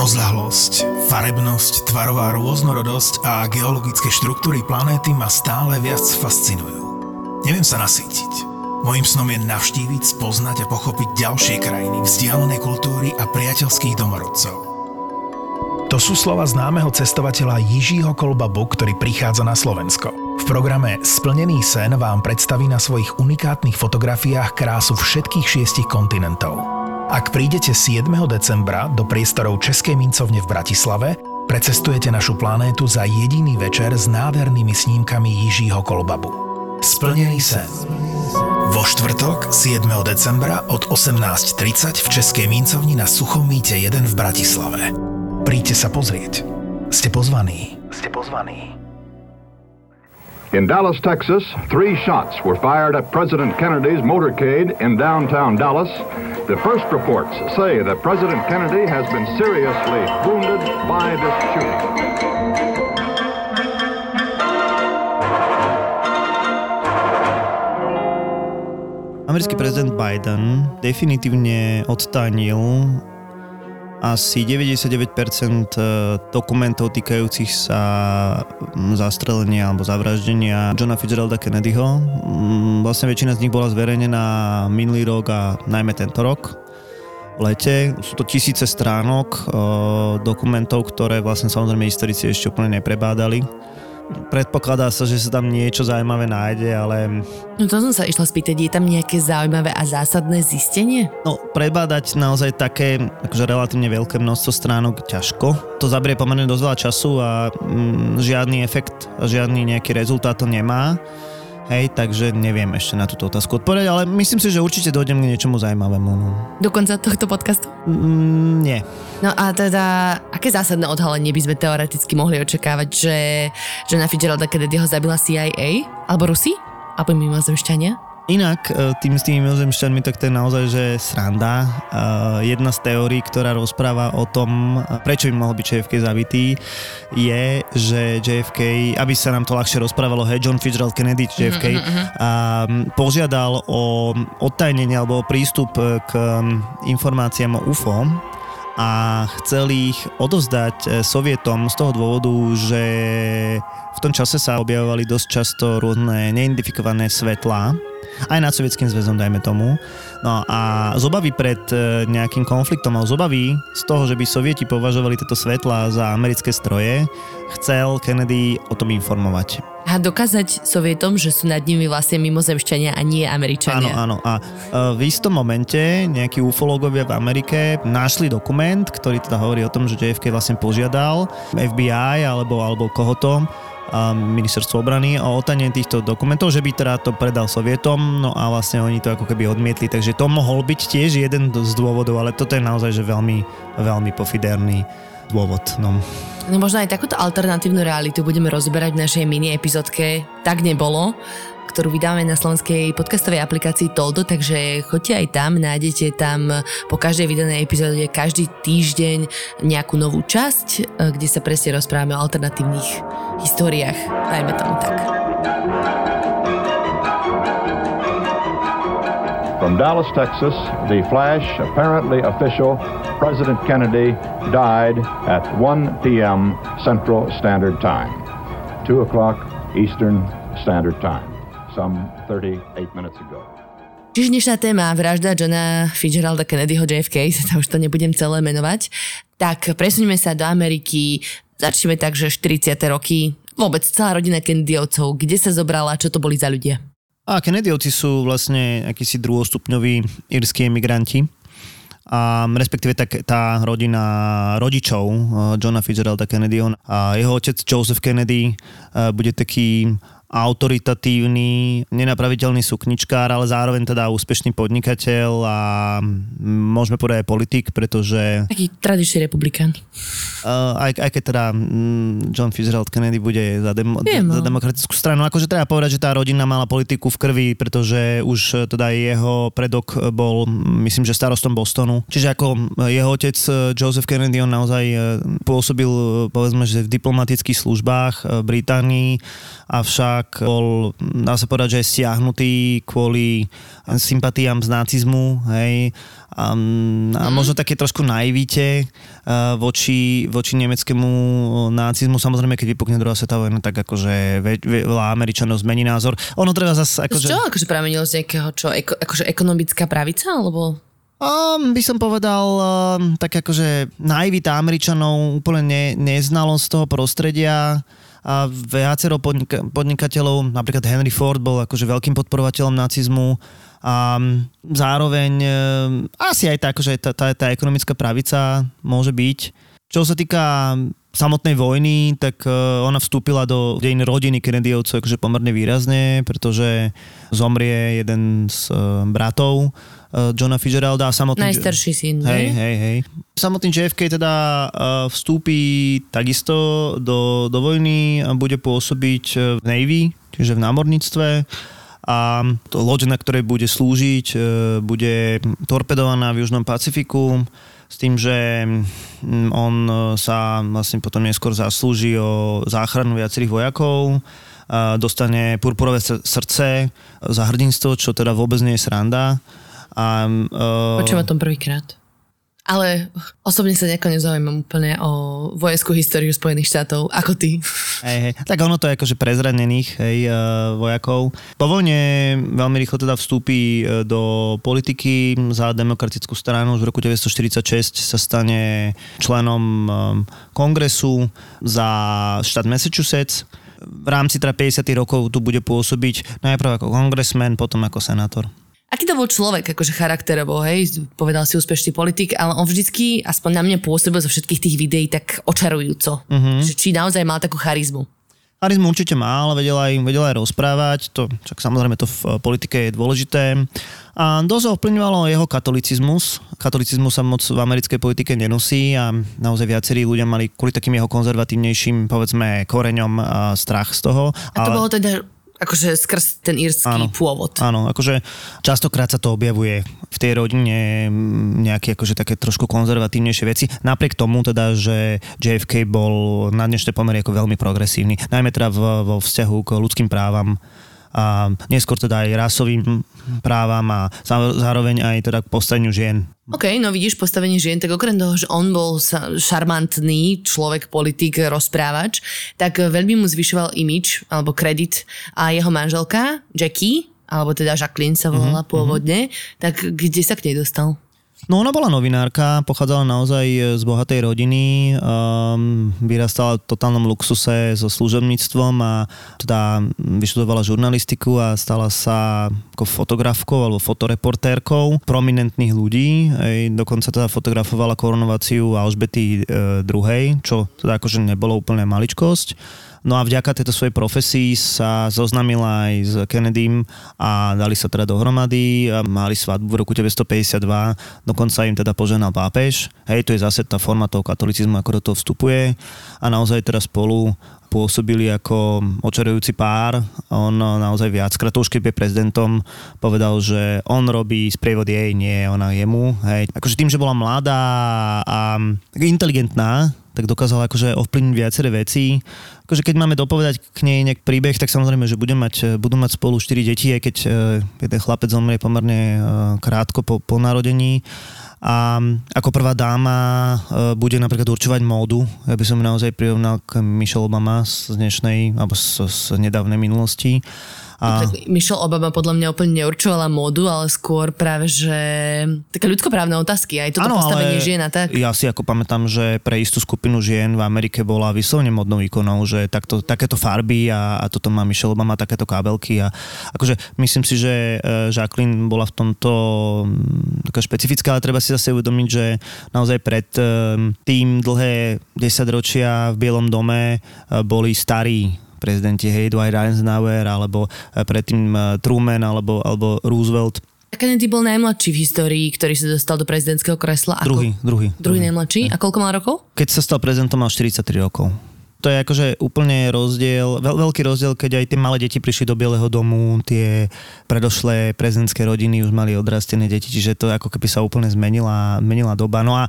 Rozľahlosť, farebnosť, tvarová rôznorodosť a geologické štruktúry planéty ma stále viac fascinujú. Neviem sa nasýtiť. Mojím snom je navštíviť, spoznať a pochopiť ďalšie krajiny, vzdialené kultúry a priateľských domorodcov. To sú slova známeho cestovateľa Jiřího Kolbabu, ktorý prichádza na Slovensko. V programe Splnený sen vám predstaví na svojich unikátnych fotografiách krásu všetkých 6 kontinentov. Ak prídete 7. decembra do priestorov Českej mincovne v Bratislave, precestujete našu planétu za jediný večer s nádhernými snímkami Jiřího Kolbabu. Splnený sen. Vo štvrtok 7. decembra od 18:30 v Českej mincovni na Suchomíte 1 v Bratislave. Príďte sa pozrieť. Ste pozvaní. Ste pozvaní. In Dallas, Texas, 3 shots were fired at President Kennedy's motorcade in downtown Dallas. The first reports say that President Kennedy has been seriously wounded by this shooting. Americký prezident Biden definitívne odstánil asi 99% dokumentov týkajúcich sa zastrelenia alebo zavraždenia Johna Fitzgeralda Kennedyho. Vlastne väčšina z nich bola zverejnená minulý rok a najmä tento rok v lete. Sú to tisíce stránok dokumentov, ktoré vlastne samozrejme historici ešte úplne neprebádali. Predpokladá sa, že sa tam niečo zaujímavé nájde, ale... No to som sa išla spýtať, je tam nejaké zaujímavé a zásadné zistenie? No, prebádať naozaj také, akože relatívne veľké množstvo stránok ťažko. To zabrie pomerne dosť veľa času a žiadny efekt, žiadny nejaký rezultát to nemá. Hej, takže neviem ešte na túto otázku odpovedať, ale myslím si, že určite dojdem k niečomu zaujímavému. Do konca tohto podcastu? Nie. No a teda, aké zásadné odhalenie by sme teoreticky mohli očakávať, že Johna Fitzgeralda Kennedyho zabila CIA? Alebo Rusi? Alebo mimozemšťania? Inak, s tými mimozemšťanmi, tak to je naozaj, že sranda. Jedna z teórií, ktorá rozpráva o tom, prečo by mohol byť JFK zabitý, je, že JFK, aby sa nám to ľahšie rozprávalo, hej, John Fitzgerald Kennedy, JFK, požiadal o odtajnenie alebo o prístup k informáciám o UFO a chceli ich odovzdať Sovietom z toho dôvodu, že v tom čase sa objavovali dosť často rôzne neidentifikované svetlá, aj nad Sovietským zväzom, dajme tomu. No a z obavy pred nejakým konfliktom, ale z obavy z toho, že by Sovieti považovali tieto svetlá za americké stroje, chcel Kennedy o tom informovať. A dokázať Sovietom, že sú nad nimi vlastne mimozemšťania a nie Američania. Áno, áno. A v istom momente nejakí ufológovia v Amerike našli dokument, ktorý teda hovorí o tom, že JFK vlastne požiadal FBI alebo kohoto, ministerstvo obrany a otajnenie týchto dokumentov, že by teda to predal Sovietom, no a vlastne oni to ako keby odmietli, takže to mohol byť tiež jeden z dôvodov, ale toto je naozaj že veľmi, veľmi pofiderný dôvod. No možno aj takúto alternatívnu realitu budeme rozberať v našej mini epizódke Tak nebolo, ktorú vydáme na slovenskej podcastovej aplikácii Toldo, takže choďte aj tam, nájdete tam po každej vydanej epizóde každý týždeň nejakú novú časť, kde sa presne rozprávame o alternatívnych históriách, najmä tomu tak. From Dallas, Texas, the flash, apparently official, President Kennedy died at 1 p.m. Central Standard Time, 2 o'clock Eastern Standard Time. Some 38 minutes ago. Čiže dnešná téma vražda Johna Fitzgeralda Kennedyho JFK, sa už to nebudem celé menovať, tak presuneme sa do Ameriky, začneme tak, že 40. roky, vôbec celá rodina Kennedyovcov, kde sa zobrala, čo to boli za ľudia? A Kennedyovci sú vlastne akýsi druhostupňoví írski emigranti, a respektíve tá rodina rodičov Johna Fitzgeralda Kennedyho a jeho otec Joseph Kennedy bude taký autoritatívny, nenapraviteľný sukničkár, ale zároveň teda úspešný podnikateľ a môžeme povedať aj politik, pretože... Taký tradičný republikán. Aj keď teda John Fitzgerald Kennedy bude za demokratickú stranu. Akože treba povedať, že tá rodina mala politiku v krvi, pretože už teda jeho predok bol, myslím, že starostom Bostonu. Čiže ako jeho otec Joseph Kennedy, on naozaj pôsobil, povedzme, že v diplomatických službách v Británii, avšak tak bol, dá sa povedať, že aj stiahnutý kvôli sympatiám z nacizmu, hej, a možno také trošku naivite voči nemeckému nacizmu. Samozrejme, keď vypukne druhá svetová vojna, tak akože veľa Američanov zmení názor. Ono treba zase... Akože... Z čoho akože pramenilo z nejakého, čo? Akože ekonomická pravica, alebo... by som povedal, tak akože naivita Američanov, úplne neznalosť toho prostredia a viacero podnikateľov, napríklad Henry Ford bol akože veľkým podporovateľom nacizmu. A zároveň asi aj tá, akože tá ekonomická pravica môže byť. Čo sa týka samotnej vojny, tak ona vstúpila do dejín rodiny Kennedyovcov akože pomerne výrazne, pretože zomrie jeden z bratov Johna Fitzgeralda. Najstarší syn. Hej. Samotný JFK teda vstúpi takisto do vojny a bude pôsobiť v Navy, čiže v námorníctve. A loď, na ktorej bude slúžiť, bude torpedovaná v Južnom Pacifiku, s tým, že on sa vlastne potom neskôr zaslúži o záchranu viacerých vojakov, dostane purpurové srdce za hrdinstvo, čo teda vôbec nie je sranda. Počujem o tom prvýkrát. Ale osobne sa nejako nezaujímam úplne o vojenskú históriu Spojených štátov, ako ty. Hej. Tak ono to je akože prezranených vojakov. Po vojne veľmi rýchlo teda vstúpi do politiky za demokratickú stranu. V roku 1946 sa stane členom kongresu za štát Massachusetts. V rámci teda 50. rokov tu bude pôsobiť najprv ako kongresmen, potom ako senátor. Aký to bol človek, akože charakterovo, hej, povedal si úspešný politik, ale on vždycky, aspoň na mňa pôsobil zo všetkých tých videí tak očarujúco. Mm-hmm. Či naozaj mal takú charizmu? Charizmu určite mal, ale vedel aj rozprávať, to, čak samozrejme to v politike je dôležité. A dosť ovplyvňovalo jeho katolicizmus. Katolicizmus sa moc v americkej politike nenosí a naozaj viacerí ľudia mali kvôli takým jeho konzervatívnejším, povedzme, koreňom a strach z toho. A to bolo teda... Akože skrz ten írsky pôvod. Áno, akože častokrát sa to objavuje v tej rodine nejaké akože také trošku konzervatívnejšie veci. Napriek tomu teda, že JFK bol na dnešné pomery ako veľmi progresívny. Najmä teda vo vzťahu k ľudským právam a neskôr teda aj rasovým právam a zároveň aj teda k postaveniu žien. OK, no vidíš, postavenie žien, tak okrem toho, že on bol šarmantný človek, politik, rozprávač, tak veľmi mu zvyšoval imidž alebo kredit a jeho manželka Jackie, alebo teda Jacqueline sa volala pôvodne, tak kde sa k nej dostal? No ona bola novinárka, pochádzala naozaj z bohatej rodiny, vyrastala v totálnom luxuse so služobníctvom a teda vyštudovala žurnalistiku a stala sa ako fotografkou alebo fotoreportérkou prominentných ľudí. Dokonca teda fotografovala korunováciu Alžbety II, čo teda akože nebolo úplne maličkosť. No a vďaka tejto svojej profesii sa zoznamila aj s Kennedym a dali sa teda dohromady a mali svadbu v roku 1952, dokonca im teda poženal pápež. Hej, to je zase tá forma toho katolicizmu, ako do toho vstupuje a naozaj teda spolu pôsobili ako očarujúci pár. On naozaj viackrát, už keď je prezidentom, povedal, že on robí sprievod jej, nie ona jemu. Hej. Akože tým, že bola mladá a inteligentná, tak dokázala akože ovplyvniť viaceré veci. Akože keď máme dopovedať k nej nejaký príbeh, tak samozrejme, že budú mať spolu 4 deti, aj keď jeden chlapec zomrie pomerne krátko po narodení. A ako prvá dáma bude napríklad určovať módu. Ja by som naozaj prirovnal k Michelle Obama z dnešnej, alebo z nedávnej minulosti. A... Michelle Obama podľa mňa úplne neurčovala módu, ale skôr práve, že také ľudskoprávne otázky. Aj toto postavenie žien a tak. Ja si ako pamätám, že pre istú skupinu žien v Amerike bola vyslovne modnou ikonou, že takéto farby a toto má Michelle Obama, takéto kábelky. A akože myslím si, že Jacqueline bola v tomto taká špecifická, ale treba si zase uvedomiť, že naozaj pred tým dlhé 10 ročia v Bielom dome boli starí prezidenti, hej, Dwight Eisenhower, alebo predtým Truman, alebo Roosevelt. Kennedy bol najmladší v histórii, ktorý sa dostal do prezidentského kresla. Druhý najmladší. A koľko mal rokov? Keď sa stal prezidentom, mal 43 rokov. To je akože úplne rozdiel, veľký rozdiel, keď aj tie malé deti prišli do Bieleho domu, tie predošlé prezidentské rodiny už mali odrastené deti, čiže to ako keby sa úplne zmenila doba. No a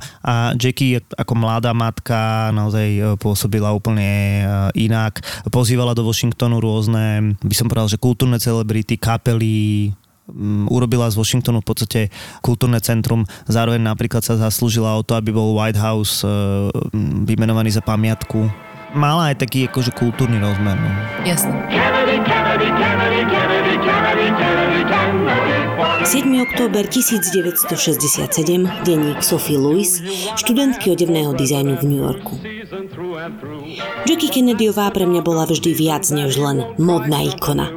Jackie ako mladá matka naozaj pôsobila úplne inak. Pozývala do Washingtonu rôzne, by som povedal, že kultúrne celebrity, kapely, urobila z Washingtonu v podstate kultúrne centrum. Zároveň napríklad sa zaslúžila o to, aby bol White House vymenovaný za pamiatku. Mala aj taký akože kultúrny rozmer. No. Jasné. 7. október 1967, denník Sophie Lewis, študentky odevného dizajnu v New Yorku. Jackie Kennedyová pre mňa bola vždy viac než len modná ikona.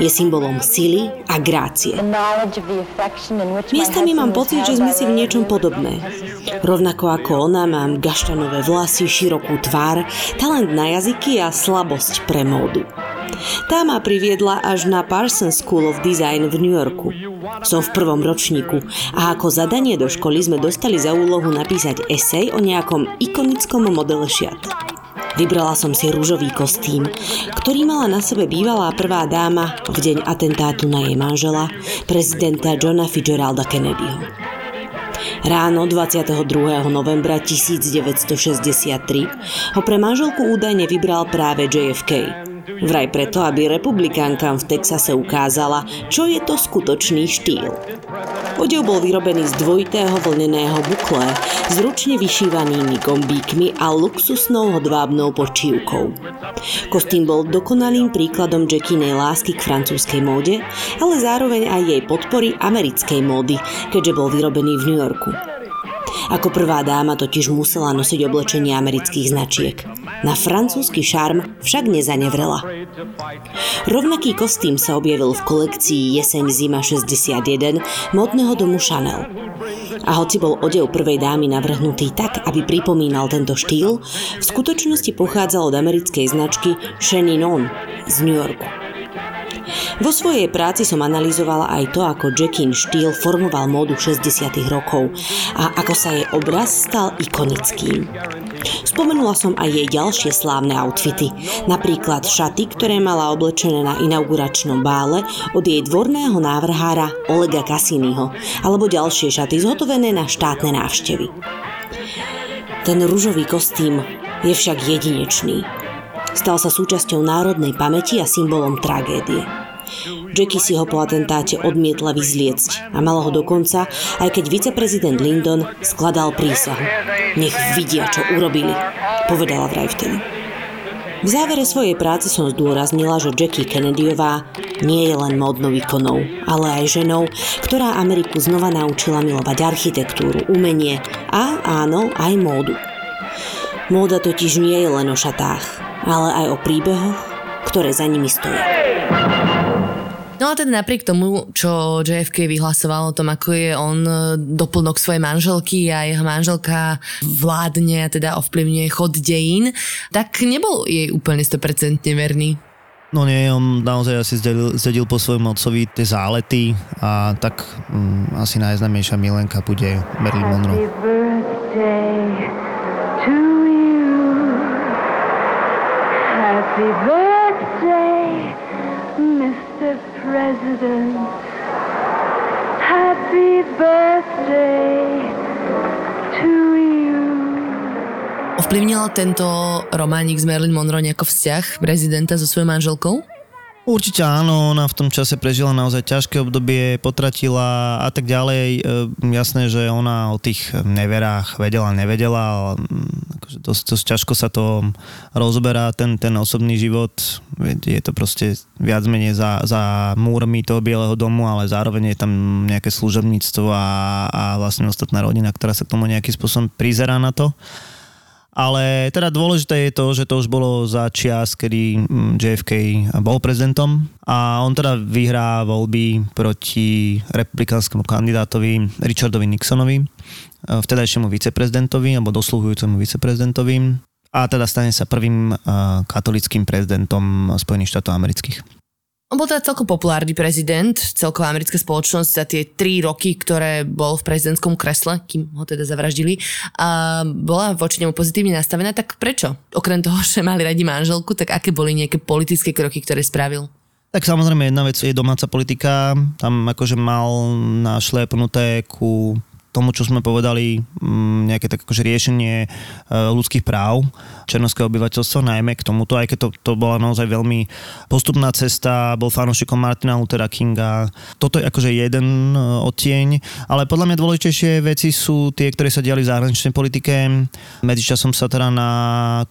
Je symbolom sily a grácie. Miestami mám pocit, že sme si v niečom podobné. Rovnako ako ona, mám gaštanové vlasy, širokú tvár, talent na jazyky a slabosť pre módu. Tá ma priviedla až na Parsons School of Design v New Yorku. Som v prvom ročníku a ako zadanie do školy sme dostali za úlohu napísať esej o nejakom ikonickom modele šiat. Vybrala som si ružový kostým, ktorý mala na sebe bývalá prvá dáma v deň atentátu na jej manžela, prezidenta Johna Fitzgeralda Kennedyho. Ráno 22. novembra 1963 ho pre manželku údajne vybral práve JFK. Vraj preto, aby republikánkam v Texase ukázala, čo je to skutočný štýl. Odev bol vyrobený z dvojitého vlneného bukle s ručne vyšívanými gombíkmi a luxusnou hodvábnou podšívkou. Kostým bol dokonalým príkladom Jackinej lásky k francúzskej móde, ale zároveň aj jej podpory americkej módy, keďže bol vyrobený v New Yorku. Ako prvá dáma totiž musela nosiť oblečenie amerických značiek. Na francúzsky šarm však nezanevrela. Rovnaký kostým sa objavil v kolekcii jeseň-zima 61 modného domu Chanel. A hoci bol odev prvej dámy navrhnutý tak, aby pripomínal tento štýl, v skutočnosti pochádzal od americkej značky Cheninon z New Yorku. Vo svojej práci som analyzovala aj to, ako Jackin štýl formoval módu 60-tych rokov a ako sa jej obraz stal ikonickým. Spomenula som aj jej ďalšie slávne outfity, napríklad šaty, ktoré mala oblečené na inauguračnom bále od jej dvorného návrhára Olega Cassiniho, alebo ďalšie šaty zhotovené na štátne návštevy. Ten ružový kostým je však jedinečný. Stal sa súčasťou národnej pamäti a symbolom tragédie. Jackie si ho po atentáte odmietla vyzliecť a mala ho dokonca, aj keď viceprezident Lyndon skladal prísahu. Nech vidia, čo urobili, povedala vraj vtedy. V závere svojej práce som zdôraznila, že Jackie Kennedyová nie je len módnou ikonou, ale aj ženou, ktorá Ameriku znova naučila milovať architektúru, umenie a áno, aj módu. Móda totiž nie je len o šatách, ale aj o príbehoch, ktoré za nimi stojí. No a teda napriek tomu, čo JFK vyhlasoval o tom, ako je on doplnok svojej manželky a jeho manželka vládne a teda ovplyvňuje chod dejín, tak nebol jej úplne 100% verný. No nie, on naozaj asi zdedil po svojom otcovi tie zálety a tak asi najznámejšia milenka bude Marilyn Monroe. Happy birthday, Mr. President. Happy birthday to you. Ovplyvnil tento románik z Marilyn Monroe nejako vzťah prezidenta so svojou manželkou? Určite áno, ona v tom čase prežila naozaj ťažké obdobie, potratila a tak ďalej. Jasné, že ona o tých neverách nevedela, ale akože dosť ťažko sa to rozoberá, ten osobný život. Je to proste viac menej za múrmi toho Bieleho domu, ale zároveň je tam nejaké služobníctvo a vlastne ostatná rodina, ktorá sa k tomu nejakým spôsobom prizerá na to. Ale teda dôležité je to, že to už bolo za čias, kedy JFK bol prezidentom a on teda vyhrá voľby proti republikánskemu kandidátovi Richardovi Nixonovi, vtedajšiemu viceprezidentovi alebo dosluhujúcemu viceprezidentovi a teda stane sa prvým katolickým prezidentom Spojených štátov amerických. On bol teda celkom populárny prezident, celková americká spoločnosť za tie 3 roky, ktoré bol v prezidentskom kresle, kým ho teda zavraždili, a bola voči nemu pozitívne nastavená. Tak prečo? Okrem toho, že mali radi manželku, tak aké boli nejaké politické kroky, ktoré spravil? Tak samozrejme jedna vec je domáca politika. Tam akože mal našlepnuté ku tomu, čo sme povedali, nejaké tak akože riešenie ľudských práv černovského obyvateľstva, najmä k tomuto, aj keď to bola naozaj veľmi postupná cesta, bol fanúšikom Martina Luthera Kinga. Toto je akože jeden odtieň, ale podľa mňa dôležitejšie veci sú tie, ktoré sa diali v zahraničnej politike. Medzičasom sa teda na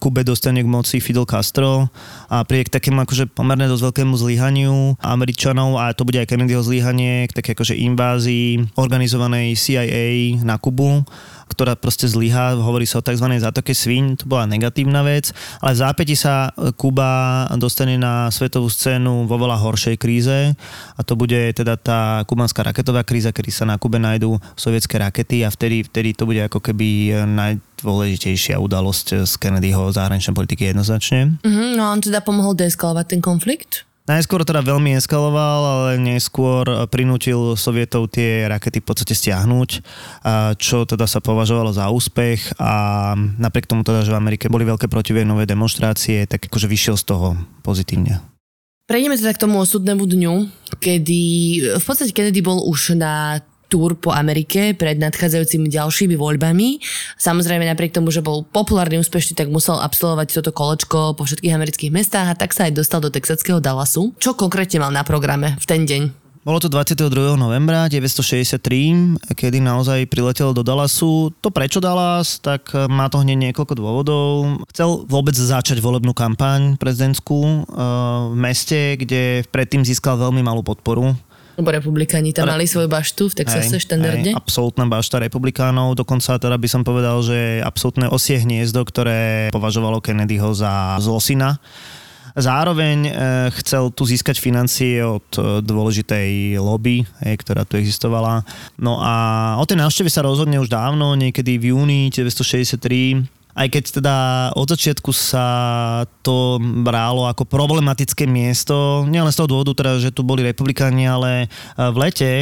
Kube dostane k moci Fidel Castro a príde k takému akože pomerne dosť veľkému zlyhaniu Američanov, a to bude aj Kennedyho zlyhanie, k také akože invázii organizovanej CIA na Kubu, ktorá proste zlyhá. Hovorí sa o tzv. Zátoke svíň, to bola negatívna vec, ale v zápäti sa Kuba dostane na svetovú scénu vo veľa horšej kríze, a to bude teda tá kubánska raketová kríza, kedy sa na Kube nájdú sovietské rakety, a vtedy to bude ako keby najdôležitejšia udalosť z Kennedyho zahraničnej politiky jednoznačne. No a on teda pomohol deeskalovať ten konflikt? Najskôr teda veľmi eskaloval, ale neskôr prinútil Sovietov tie rakety v podstate stiahnuť, čo teda sa považovalo za úspech, a napriek tomu teda, že v Amerike boli veľké protivojnové demonštrácie, tak akože vyšiel z toho pozitívne. Prejdeme teda k tomu osudnému dňu, kedy v podstate Kennedy bol už na túr po Amerike pred nadchádzajúcimi ďalšími voľbami. Samozrejme, napriek tomu, že bol populárny, úspešný, tak musel absolvovať toto kolečko po všetkých amerických mestách, a tak sa aj dostal do texaského Dallasu. Čo konkrétne mal na programe v ten deň? Bolo to 22. novembra 1963, kedy naozaj priletel do Dallasu. To prečo Dallas? Tak má to hneď niekoľko dôvodov. Chcel vôbec začať volebnú kampaň prezidentskú v meste, kde predtým získal veľmi malú podporu. Lebo republikáni tam mali svoju baštu v Texase štandardne. Absolútna bašta republikánov, dokonca teda by som povedal, že absolútne osie hniezdo, ktoré považovalo Kennedyho za zlosina. Zároveň chcel tu získať financie od dôležitej lobby, ktorá tu existovala. No a o tej návšteve sa rozhodne už dávno, niekedy v júni 1963, aj keď teda od začiatku sa to brálo ako problematické miesto, nielen z toho dôvodu, teda, že tu boli republikáni, ale v lete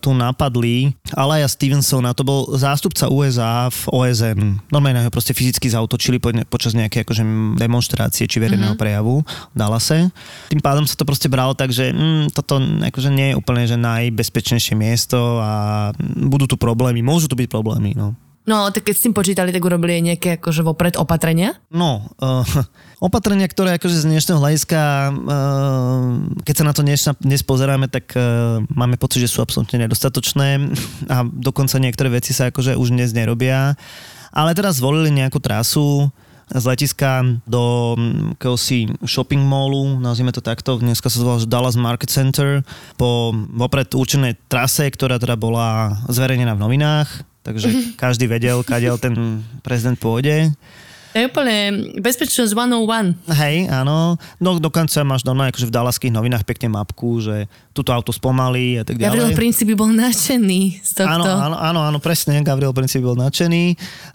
tu napadli Alaja Stevensona, to bol zástupca USA v OSN. Normálne ho proste fyzicky zautočili počas nejakej akože demonstrácie či verejného prejavu v Dallase. Tým pádom sa to proste bralo tak, že toto akože nie je úplne že najbezpečnejšie miesto a budú tu problémy, môžu tu byť problémy, no. No, tak keď s tým počítali, tak urobili nejaké akože vopred opatrenia? No, opatrenia, ktoré akože z dnešného hľadiska, keď sa na to dnes pozeráme, tak máme pocit, že sú absolútne nedostatočné a dokonca niektoré veci sa akože už dnes nerobia. Ale teraz zvolili nejakú trasu z letiska do akéhosi shopping mallu, nazvime to takto, dneska sa zvolá Dallas Market Center, po vopred určenej trase, ktorá teda bola zverejnená v novinách. Takže každý vedel, kadiaľ ten prezident pôjde. To je úplne bezpečnosť 101. Hej, áno. No dokonca máš normálne akože v dalaských novinách pekne mapku, že tuto auto spomalí a tak ďalej. Gavrilo Princip bol nadšený z tohto. Áno, presne, Gavrilo Princip bol nadšený.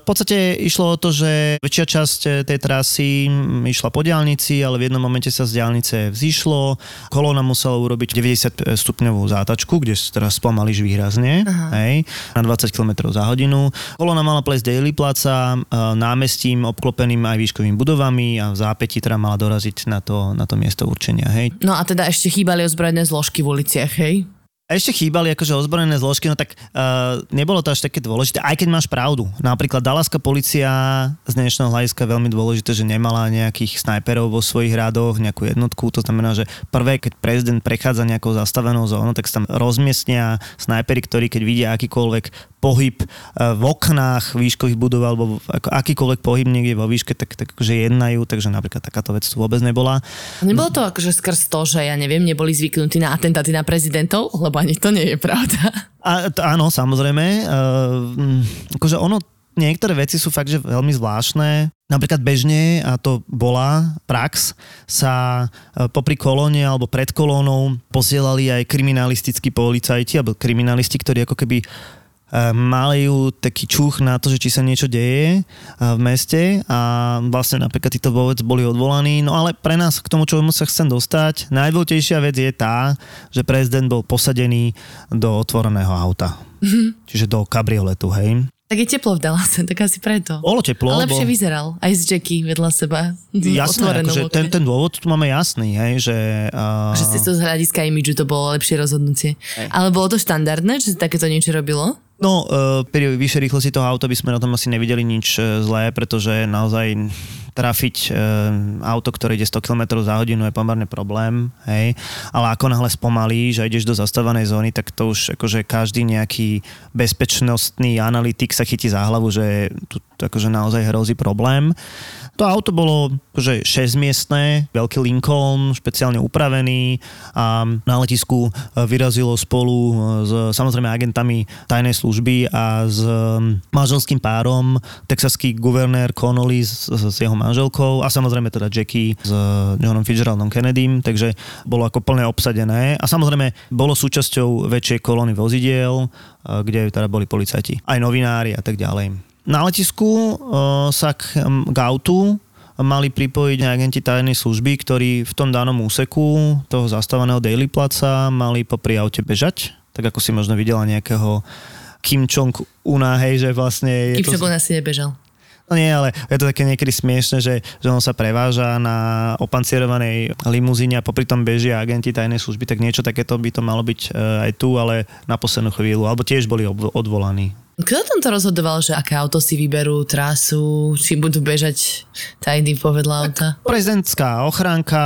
V podstate išlo o to, že väčšia časť tej trasy išla po diaľnici, ale v jednom momente sa z diaľnice vzišlo. Kolóna musela urobiť 90 stupňovú zátačku, kde teraz spomalíš výrazne, hej, na 20 km za hodinu. Kolóna mala prejsť Dealey Plaza, námestím obklopeným aj výškovými budovami, a v zápäti teda mala doraziť na to miesto určenia, hej. No a teda ešte chýbali ozbrojené zložky v uliciach, hej? Ešte chýbali akože ozbrojené zložky, no tak nebolo to až také dôležité, aj keď máš pravdu. Napríklad dallaská polícia z dnešného hľadiska veľmi dôležité, že nemala nejakých snajperov vo svojich radoch, nejakú jednotku, to znamená, že prvé, keď prezident prechádza nejakou zastavenou zónou, tak sa tam rozmiestnia snajperi, ktorí keď vidia akýkoľvek pohyb v oknách výškových budov alebo akýkoľvek pohyb niekde vo výške, tak akože jednajú, takže napríklad takáto vec tu vôbec nebola. Nebolo to akože skrz to, že ja neviem, neboli zvyknutí na atentáty na prezidentov, lebo ani to nie je pravda. Áno, samozrejme. Akože ono, niektoré veci sú fakt, že veľmi zvláštne. Napríklad bežne, a to bola prax, sa popri kolóne alebo pred kolónou posielali aj kriminalistickí policajti alebo kriminalisti, ktorí ako keby majú taký čuch na to, že či sa niečo deje v meste a vlastne napríklad títo vôbec boli odvolaní. No ale pre nás k tomu, čo sa chcem dostať, najdôležitejšia vec je tá, že prezident bol posadený do otvoreného auta. Mm-hmm. Čiže do kabrioletu, hej. Tak je teplo v Dallase, tak asi preto. Bolo teplo. A lepšie vyzeral, aj s Jackie vedľa seba. Jasné, akože ten dôvod tu máme jasný, hej, že... Že si to z hľadiska imidžu to bolo lepšie rozhodnutie. Hej. Ale bolo to štandardné, že takéto niečo robilo? No, pri vyššej rýchlosti toho auta by sme na tom asi nevideli nič zlé, pretože naozaj trafiť auto, ktoré ide 100 km za hodinu je pomerne problém, hej. Ale ako náhle spomalíš a ideš do zastávanej zóny, tak to už akože každý nejaký bezpečnostný analytik sa chytí za hlavu, že tu akože naozaj hrozí problém. To auto bolo akože 6-miestné, veľký Lincoln, špeciálne upravený a na letisku vyrazilo spolu s samozrejme agentami tajnej služby a s manželským párom, texaský guvernér Connolly s jeho manželkou a samozrejme teda Jackie s Johnom Fitzgeraldom Kennedym, takže bolo ako plne obsadené a samozrejme bolo súčasťou väčšej kolóny vozidiel, kde teda boli policajti, aj novinári a tak ďalej. Na letisku sa k autu mali pripojiť agenti tajnej služby, ktorí v tom danom úseku toho zastávaného Dealey Plaza mali popri aute bežať, tak ako si možno videla nejakého Kim Jong-una, hej, že vlastne... Kim Jong-un asi nebežal. No nie, ale je to také niekedy smiešne, že on sa preváža na opancierovanej limuzíne a popri tom bežia agenti tajnej služby, tak niečo takéto by to malo byť aj tu, ale na poslednú chvíľu, alebo tiež boli odvolaní. Kto tam to rozhodoval, že aké auto si vyberú, trasu, či budú bežať tajným povedľa auta? Prezidentská ochránka,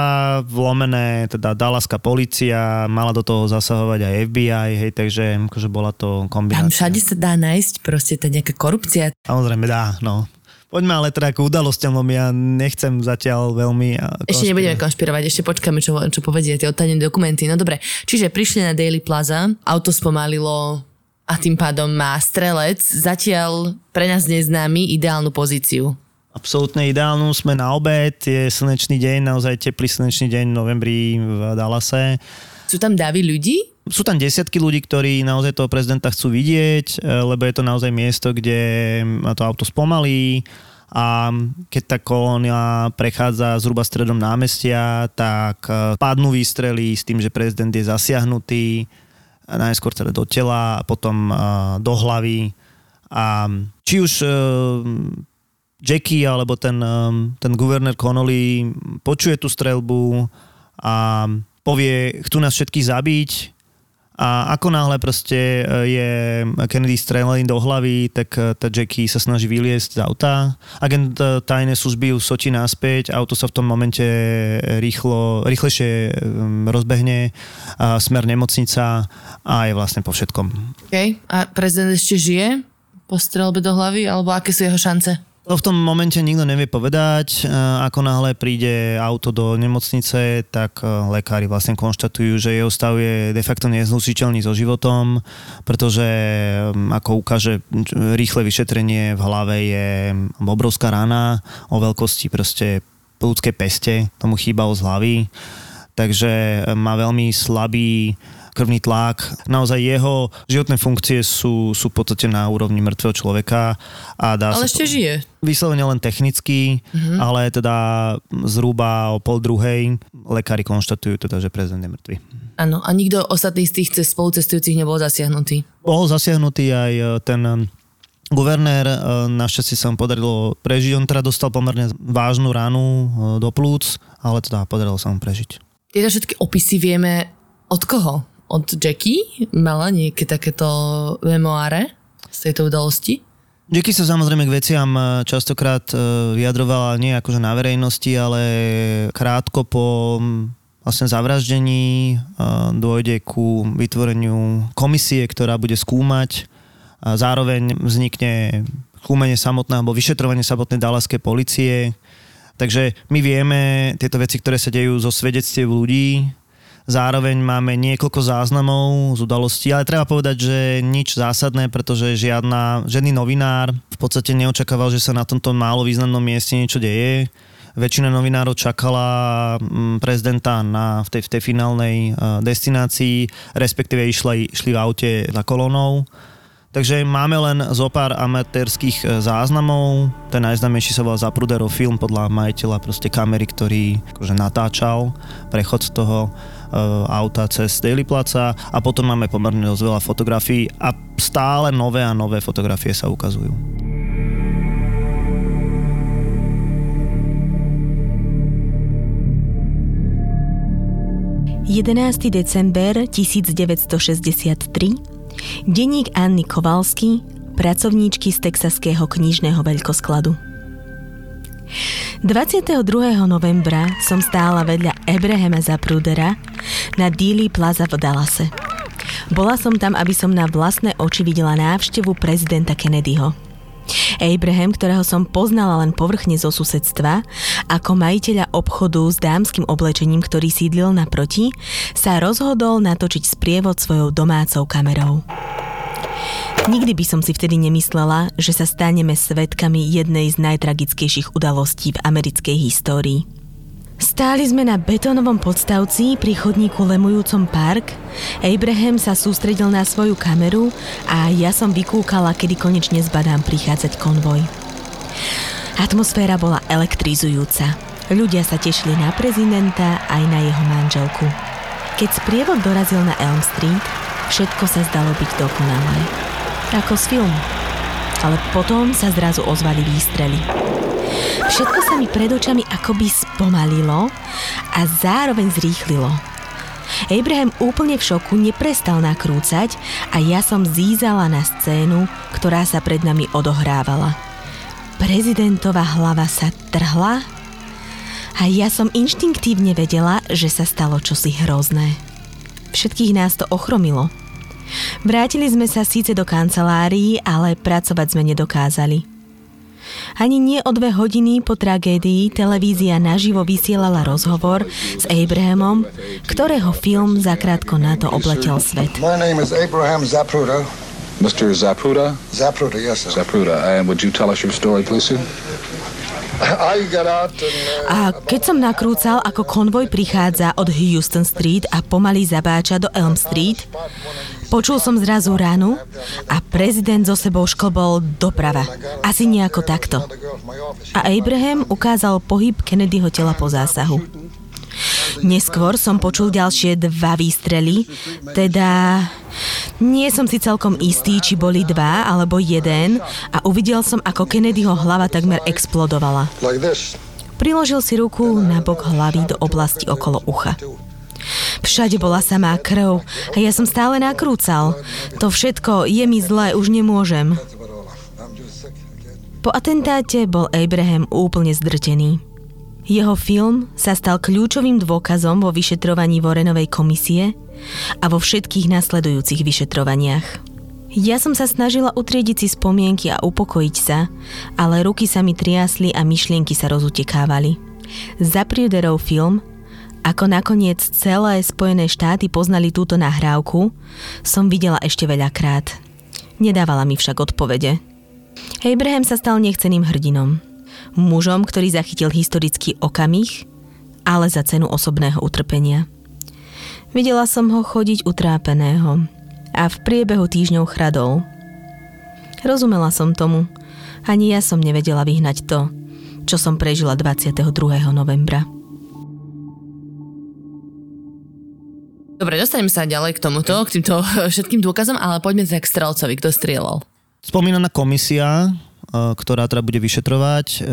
vlomené, teda dallaská polícia, mala do toho zasahovať aj FBI, hej, takže akože bola to kombinácia. Tam všade sa dá nájsť proste tá nejaká korupcia. Samozrejme dá, no. Poďme ale teda k udalostiam, lebo ja nechcem zatiaľ veľmi... Ešte nebudeme konšpirovať, ešte počkáme, čo povedia tie odtajnené dokumenty. No dobre, čiže prišli na Dealey Plaza, auto spomalilo... A tým pádom má strelec zatiaľ pre nás neznámy ideálnu pozíciu. Absolútne ideálnu. Sme na obed, je slnečný deň, naozaj teplý slnečný deň v novembri v Dallase. Sú tam davy ľudí? Sú tam desiatky ľudí, ktorí naozaj toho prezidenta chcú vidieť, lebo je to naozaj miesto, kde to auto spomalí. A keď tá kolónia prechádza zhruba stredom námestia, tak padnú výstrely s tým, že prezident je zasiahnutý. Najskôr teda do tela a potom do hlavy. A či už Jackie alebo ten guvernér Connolly počuje tú streľbu a povie, chcú nás všetkých zabiť a ako náhle proste je Kennedy strelený do hlavy, tak tá Jackie sa snaží vyliesť z auta. Agent tajnej služby ju sotí naspäť, auto sa v tom momente rýchlejšie rozbehne, smer nemocnica a je vlastne po všetkom. Okay. A prezident ešte žije po strelbe do hlavy, alebo aké sú jeho šance? V tom momente nikto nevie povedať. Ako náhle príde auto do nemocnice, tak lekári vlastne konštatujú, že jeho stav je de facto nezlučiteľný so životom, pretože ako ukáže rýchle vyšetrenie v hlave je obrovská rana o veľkosti proste ľudské peste, tomu chýba z hlavy. Takže má veľmi slabý krvný tlak. Naozaj jeho životné funkcie sú v podstate na úrovni mŕtvého človeka. A dá ale sa ešte žije. Vyslovene len technicky, ale teda zhruba o 12:30 lekári konštatujú teda, že prezident je mŕtvy. Áno, a nikto ostatný z tých spolucestujúcich nebol zasiahnutý? Bol zasiahnutý aj ten guvernér, našťastie sa mu podarilo prežiť. On teda dostal pomerne vážnu ranu do plúc, ale teda podarilo sa mu prežiť. Tieto všetky opisy vieme od koho? Od Jackie? Mala nejaké takéto memoáre z tejto udalosti? Jackie sa samozrejme k veciam častokrát vyjadrovala nie akože na verejnosti, ale krátko po vlastne zavraždení dôjde ku vytvoreniu komisie, ktorá bude skúmať. Zároveň vznikne skúmanie samotné alebo vyšetrovanie samotnej dalláskej polície. Takže my vieme tieto veci, ktoré sa dejú zo svedectiev ľudí. Zároveň máme niekoľko záznamov z udalostí, ale treba povedať, že nič zásadné, pretože žiadny novinár v podstate neočakával, že sa na tomto málo významnom mieste niečo deje. Väčšina novinárov čakala prezidenta v tej finálnej destinácii, respektíve išli v aute za kolónou. Takže máme len zopár amatérských záznamov. Ten najznámejší sa volal Zapruderov film podľa majiteľa proste kamery, ktorý akože natáčal prechod z toho auta cez Dealey Plaza a potom máme pomerne dosť veľa fotografií a stále nové a nové fotografie sa ukazujú. december 1963 Denník Anny Kovalsky, pracovníčky z texaského knižného veľkoskladu. 22. novembra som stála vedľa Abrahama Zaprudera na Dealey Plaza v Dallase. Bola som tam, aby som na vlastné oči videla návštevu prezidenta Kennedyho. Abraham, ktorého som poznala len povrchne zo susedstva, ako majiteľa obchodu s dámskym oblečením, ktorý sídlil naproti, sa rozhodol natočiť sprievod svojou domácou kamerou. Nikdy by som si vtedy nemyslela, že sa staneme svedkami jednej z najtragickejších udalostí v americkej histórii. Stáli sme na betónovom podstavci pri chodníku lemujúcom park, Abraham sa sústredil na svoju kameru a ja som vykúkala, kedy konečne zbadám prichádzať konvoj. Atmosféra bola elektrizujúca. Ľudia sa tešili na prezidenta aj na jeho manželku. Keď sprievod dorazil na Elm Street, všetko sa zdalo byť dokonalé. Ako z filmu. Ale potom sa zrazu ozvali výstrely. Všetko sa mi pred očami akoby spomalilo a zároveň zrýchlilo. Abraham úplne v šoku neprestal nakrúcať a ja som zízala na scénu, ktorá sa pred nami odohrávala. Prezidentova hlava sa trhla a ja som inštinktívne vedela, že sa stalo čosi hrozné. Všetkých nás to ochromilo. Vrátili sme sa síce do kancelárií, ale pracovať sme nedokázali. Ani nie o 2 hodiny po tragédii televízia naživo vysielala rozhovor s Abrahamom, ktorého film zakrátko na to obletel svet. My name is Abraham Zapruder. Mr. Zapruder? Zapruder, yes, sir. Zapruder, and would you tell us your story, please, sir? A keď som nakrúcal, ako konvoj prichádza od Houston Street a pomaly zabáča do Elm Street, počul som zrazu ránu a prezident zo sebou šklbol doprava. Asi nejako takto. A Abraham ukázal pohyb Kennedyho tela po zásahu. Neskôr som počul ďalšie 2 výstrely, teda nie som si celkom istý, či boli 2 alebo 1 a uvidel som, ako Kennedyho hlava takmer explodovala. Priložil si ruku na bok hlavy do oblasti okolo ucha. Všade bola samá krv a ja som stále nakrúcal. To všetko je mi zlé, už nemôžem. Po atentáte bol Abraham úplne zdrtený. Jeho film sa stal kľúčovým dôkazom vo vyšetrovaní Warrenovej komisie a vo všetkých nasledujúcich vyšetrovaniach. Ja som sa snažila utriediť si spomienky a upokojiť sa, ale ruky sa mi triasli a myšlienky sa rozutekávali. Zapruderov film, ako nakoniec celé Spojené štáty poznali túto nahrávku, som videla ešte veľakrát. Nedávala mi však odpovede. Abraham sa stal nechceným hrdinom. Mužom, ktorý zachytil historický okamih, ale za cenu osobného utrpenia. Videla som ho chodiť utrápeného a v priebehu týždňov chradol. Rozumela som tomu. Ani ja som nevedela vyhnať to, čo som prežila 22. novembra. Dobre, dostaneme sa ďalej k tomuto, k týmto všetkým dôkazom, ale poďme sa k strelcovi, kto strieľal. Spomínaná komisia, ktorá teda bude vyšetrovať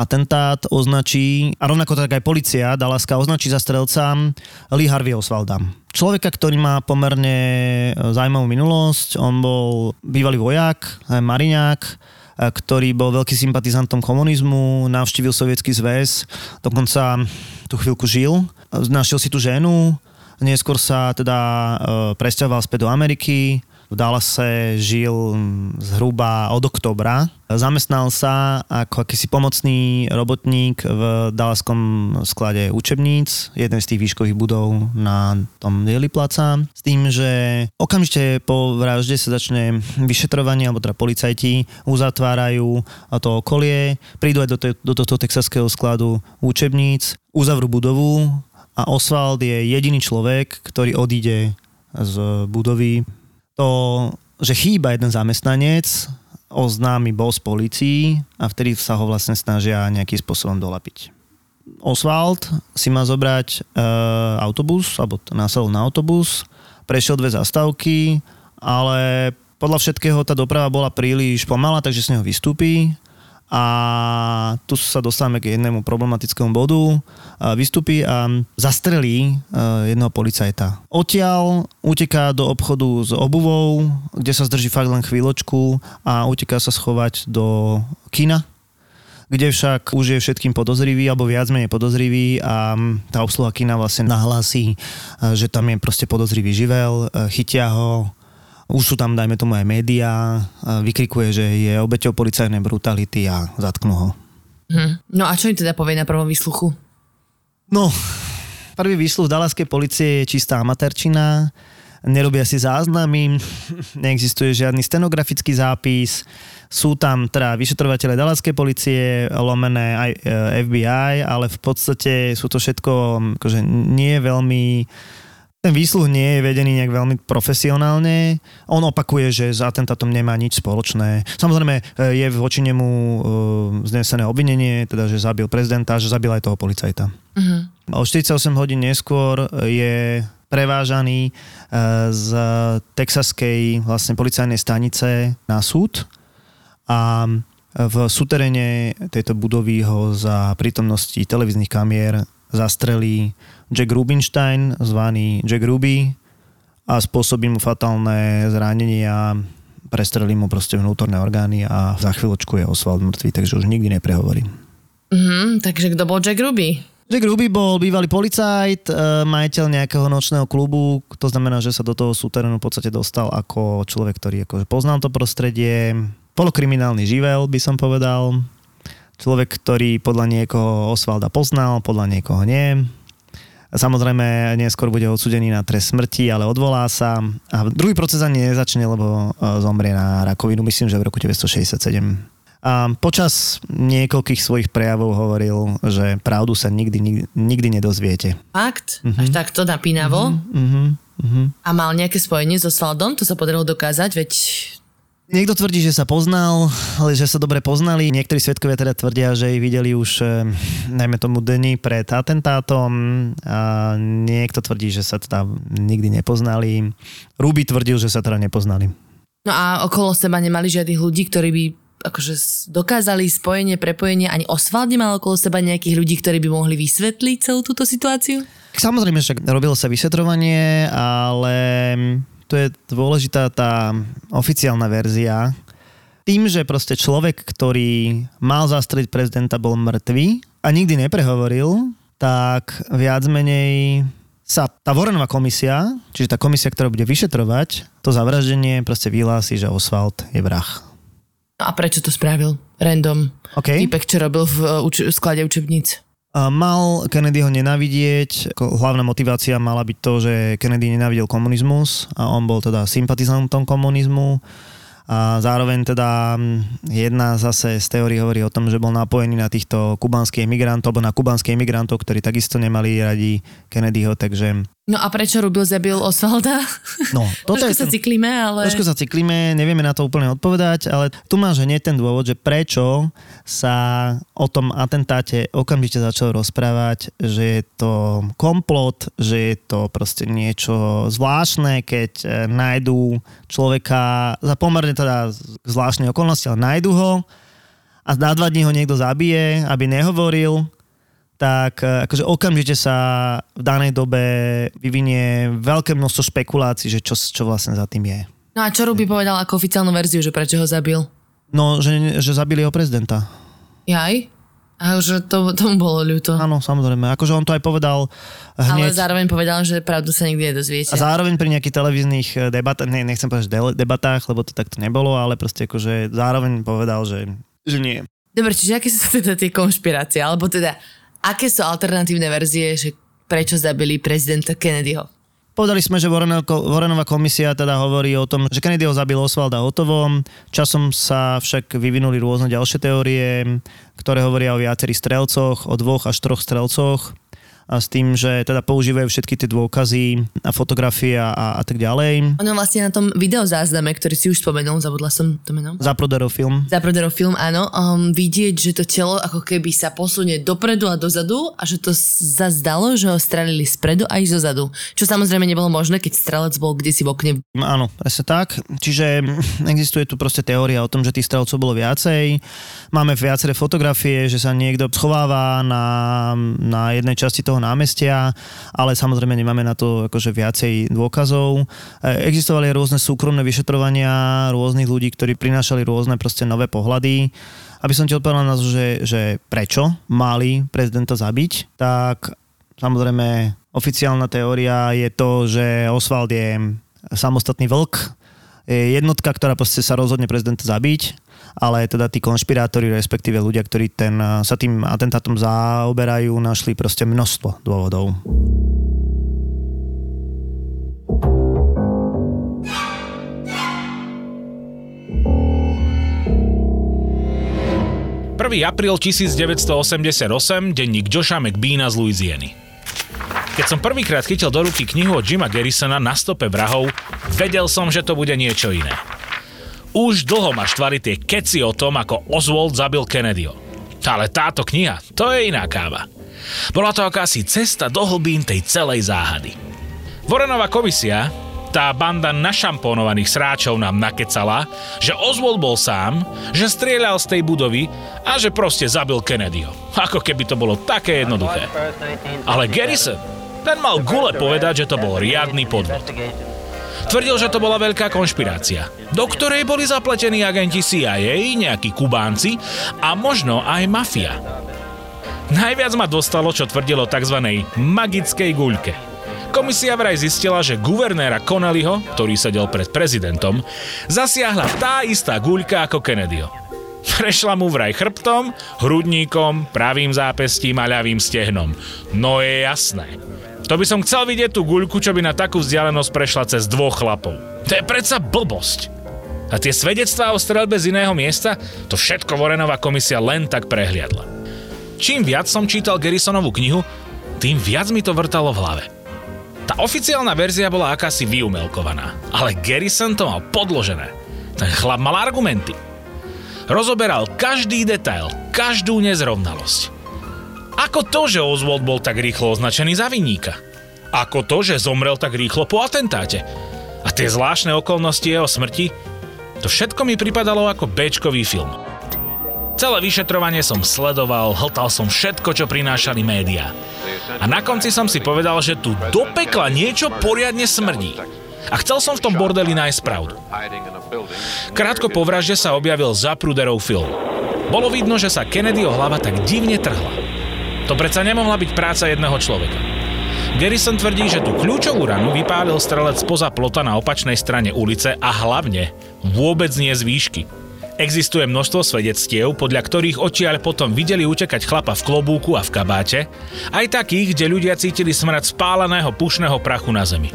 atentát, označí, a rovnako tak aj polícia Dallaska označí za strelca Lee Harvey Oswalda. Človeka, ktorý má pomerne zaujímavú minulosť, on bol bývalý vojak, mariňák, ktorý bol veľký sympatizantom komunizmu, navštívil Sovietsky zväz, dokonca tú chvíľku žil, našiel si tú ženu, neskôr sa teda presťahoval späť do Ameriky. V Dallase žil zhruba od októbra. Zamestnal sa ako akýsi pomocný robotník v dallaskom sklade učebníc, jeden z tých výškových budov na tom Dealey Plaza, s tým, že okamžite po vražde sa začne vyšetrovanie, alebo teda policajti uzatvárajú to okolie, prídu aj do tohto texaského skladu učebníc, uzavrú budovu a Oswald je jediný človek, ktorý odíde z budovy. To že chýba jeden zamestnanec, oznámi boss polícii a vtedy sa ho vlastne snažia nejakým spôsobom dolapiť. Oswald si má zobrať autobus, alebo nasadol na autobus, prešiel 2 zastávky, ale podľa všetkého tá doprava bola príliš pomalá, takže z neho vystúpi a tu sa dostávame k jednému problematickému bodu. Vystúpi a zastrelí jedného policajta. Odtiaľ uteká do obchodu s obuvou, kde sa zdrží fakt len chvíľočku a uteká sa schovať do kina, kde však už je všetkým podozrivý, alebo viac menej podozrivý a tá obsluha kina vlastne nahlási, že tam je proste podozrivý živel, chytia ho, už sú tam, dajme tomu, aj médiá, vykrikuje, že je obeťou policajnej brutality a zatknú ho. No a čo im teda povie na prvom výsluchu? No, prvý výsluch dalaskej policie je čistá amatérčina, nerobia si záznamy, neexistuje žiadny stenografický zápis, sú tam teda vyšetrovateľe dalaskej policie, lomené aj FBI, ale v podstate sú to všetko, akože nie veľmi... Ten výsluh nie je vedený nejak veľmi profesionálne. On opakuje, že s atentátom nemá nič spoločné. Samozrejme je voči nemu vznesené obvinenie, teda že zabil prezidenta, že zabil aj toho policajta. O 48 hodín neskôr je prevážaný z texaskej vlastne policajnej stanice na súd a v suteréne tejto budovy ho za prítomnosti televíznych kamier zastrelí Jack Rubinstein, zvaný Jack Ruby, a spôsobí mu fatálne zranenia, prestrelí mu proste vnútorné orgány a za chvíľočku je Oswald mŕtvý, takže už nikdy neprehovorí. Takže kto bol Jack Ruby? Jack Ruby bol bývalý policajt, majiteľ nejakého nočného klubu, to znamená, že sa do toho súterénu v podstate dostal ako človek, ktorý akože poznal to prostredie, polokriminálny živel, by som povedal, človek, ktorý podľa niekoho Oswalda poznal, podľa niekoho nie. Samozrejme, neskôr bude odsúdený na trest smrti, ale odvolá sa a druhý proces ani nezačne, lebo zomrie na rakovinu, myslím, že v roku 1967. A počas niekoľkých svojich prejavov hovoril, že pravdu sa nikdy nedozviete. Fakt? Až takto napínavo? A mal nejaké spojenie so Oswaldom? To sa podarilo dokázať, veď... Niekto tvrdí, že sa poznal, ale že sa dobre poznali. Niektorí svedkovia teda tvrdia, že ich videli už najmä tomu dni pred atentátom. A niekto tvrdí, že sa teda nikdy nepoznali. Ruby tvrdil, že sa teda nepoznali. No a okolo seba nemali žiadnych ľudí, ktorí by akože dokázali spojenie, prepojenie, ani Oswald nemal okolo seba nejakých ľudí, ktorí by mohli vysvetliť celú túto situáciu? Samozrejme, že robilo sa vyšetrovanie, ale to je dôležitá tá oficiálna verzia. Tým, že proste človek, ktorý mal zastreliť prezidenta, bol mŕtvý a nikdy neprehovoril, tak viac menej sa tá Warrenová komisia, čiže tá komisia, ktorá bude vyšetrovať to zavraždenie, proste vyhlási, že Oswald je vrah. A prečo to spravil? Random. Okay. Týpek, čo robil v sklade učebníc. Mal Kennedyho nenávidieť. Hlavná motivácia mala byť to, že Kennedy nenávidel komunizmus a on bol teda sympatizantom komunizmu. A zároveň teda jedna zase z teórií hovorí o tom, že bol napojený na týchto kubanských migrantov, alebo na kubanských migrantov, ktorí takisto nemali radi Kennedyho, takže... No a prečo Ruby zabil Oswalda? No, trošku sa cyklíme, nevieme na to úplne odpovedať, ale tu máš hneď ten dôvod, že prečo sa o tom atentáte okamžite začalo rozprávať, že je to komplot, že je to proste niečo zvláštne, keď nájdú človeka za pomerne teda zvláštne okolnosti, ale nájdu ho a na 2 dní ho niekto zabije, aby nehovoril, tak akože okamžite sa v danej dobe vyvinie veľké množstvo špekulácií, že čo vlastne za tým je. No a čo Ruby povedal ako oficiálnu verziu, že prečo ho zabil? No, že zabili ho prezidenta. Jaj? A že tomu bolo ľúto. Áno, samozrejme. Akože on to aj povedal hneď. Ale zároveň povedal, že pravdu sa nikdy nedozviete. A zároveň pri nejakých televíznych debatách, nechcem povedať debatách, lebo to takto nebolo, ale proste akože zároveň povedal, že nie. Dobre, čiže aké sú teda tie konšpirácie? Alebo teda, aké sú alternatívne verzie, že prečo zabili prezidenta Kennedyho? Povedali sme, že Warrenová komisia teda hovorí o tom, že Kennedyho zabil Oswald a hotovo. Časom sa však vyvinuli rôzne ďalšie teórie, ktoré hovoria o viacerých strelcoch, o 2 až 3 strelcoch. a s tým, že teda používajú všetky tie dôkazy a fotografie a tak ďalej. Ono vlastne na tom videozázname, ktorý si už spomenul, zabudla som to meno. Zapruderov film. Zapruderov film, áno. Vidieť, že to telo ako keby sa posunie dopredu a dozadu a že to zazdalo, že ho strelili spredu aj zozadu. Čo samozrejme nebolo možné, keď strelec bol kdesi v okne. Áno, presne tak. Čiže existuje tu proste teória o tom, že tých strelcov bolo viacej. Máme viaceré fotografie, že sa niekto schováva na jednej časti toho námestia, ale samozrejme nemáme na to akože viacej dôkazov. Existovali rôzne súkromné vyšetrovania rôznych ľudí, ktorí prinášali rôzne proste nové pohľady. Aby som ti odpovedal na to, že prečo mali prezidenta zabiť, tak samozrejme oficiálna teória je to, že Oswald je samostatný vlk, je jednotka, ktorá proste sa rozhodne prezidenta zabiť, ale teda tí konšpirátori, respektíve ľudia, ktorí sa tým atentátom zaoberajú, našli proste množstvo dôvodov. apríl 1988, denník Josha McBeana z Louisiany. Keď som prvýkrát chytil do ruky knihu od Jima Garrisona Na stope vrahov, vedel som, že to bude niečo iné. Už dlho ma štvali tie keci o tom, ako Oswald zabil Kennedyho. Ale táto kniha, to je iná káva. Bola to akási cesta do hlbín tej celej záhady. Warrenova komisia, tá banda našampónovaných sráčov nám nakecala, že Oswald bol sám, že strieľal z tej budovy a že proste zabil Kennedyho. Ako keby to bolo také jednoduché. Ale Garrison, ten mal gule povedať, že to bol riadny podvod. Tvrdil, že to bola veľká konšpirácia, do ktorej boli zapletení agenti CIA, nejakí Kubánci a možno aj mafia. Najviac ma dostalo, čo tvrdilo tzv. Magickej guľke. Komisia vraj zistila, že guvernéra Connellyho, ktorý sedel pred prezidentom, zasiahla tá istá guľka ako Kennedyho. Prešla mu vraj chrbtom, hrudníkom, pravým zápestím a ľavým stehnom. No je jasné. To by som chcel vidieť tú guľku, čo by na takú vzdialenosť prešla cez dvoch chlapov. To je predsa blbosť. A tie svedectvá o streľbe z iného miesta, to všetko Warrenova komisia len tak prehliadla. Čím viac som čítal Garrisonovú knihu, tým viac mi to vrtalo v hlave. Tá oficiálna verzia bola akási vyumelkovaná, ale Garrison to mal podložené. Ten chlap mal argumenty. Rozoberal každý detail, každú nezrovnalosť. Ako to, že Oswald bol tak rýchlo označený za vinníka? Ako to, že zomrel tak rýchlo po atentáte? A tie zvláštne okolnosti jeho smrti? To všetko mi pripadalo ako B-čkový film. Celé vyšetrovanie som sledoval, hltal som všetko, čo prinášali médiá. A na konci som si povedal, že tu do pekla niečo poriadne smrdí. A chcel som v tom bordeli nájsť pravdu. Krátko po vražde sa objavil Zapruderov film. Bolo vidno, že sa Kennedyho hlava tak divne trhla. To predsa nemohla byť práca jedného človeka. Garrison tvrdí, že tú kľúčovú ranu vypálil strelec spoza plota na opačnej strane ulice a hlavne vôbec nie z výšky. Existuje množstvo svedectiev, podľa ktorých odtiaľ potom videli utekať chlapa v klobúku a v kabáte, aj takých, kde ľudia cítili smrad spáleného pušného prachu na zemi.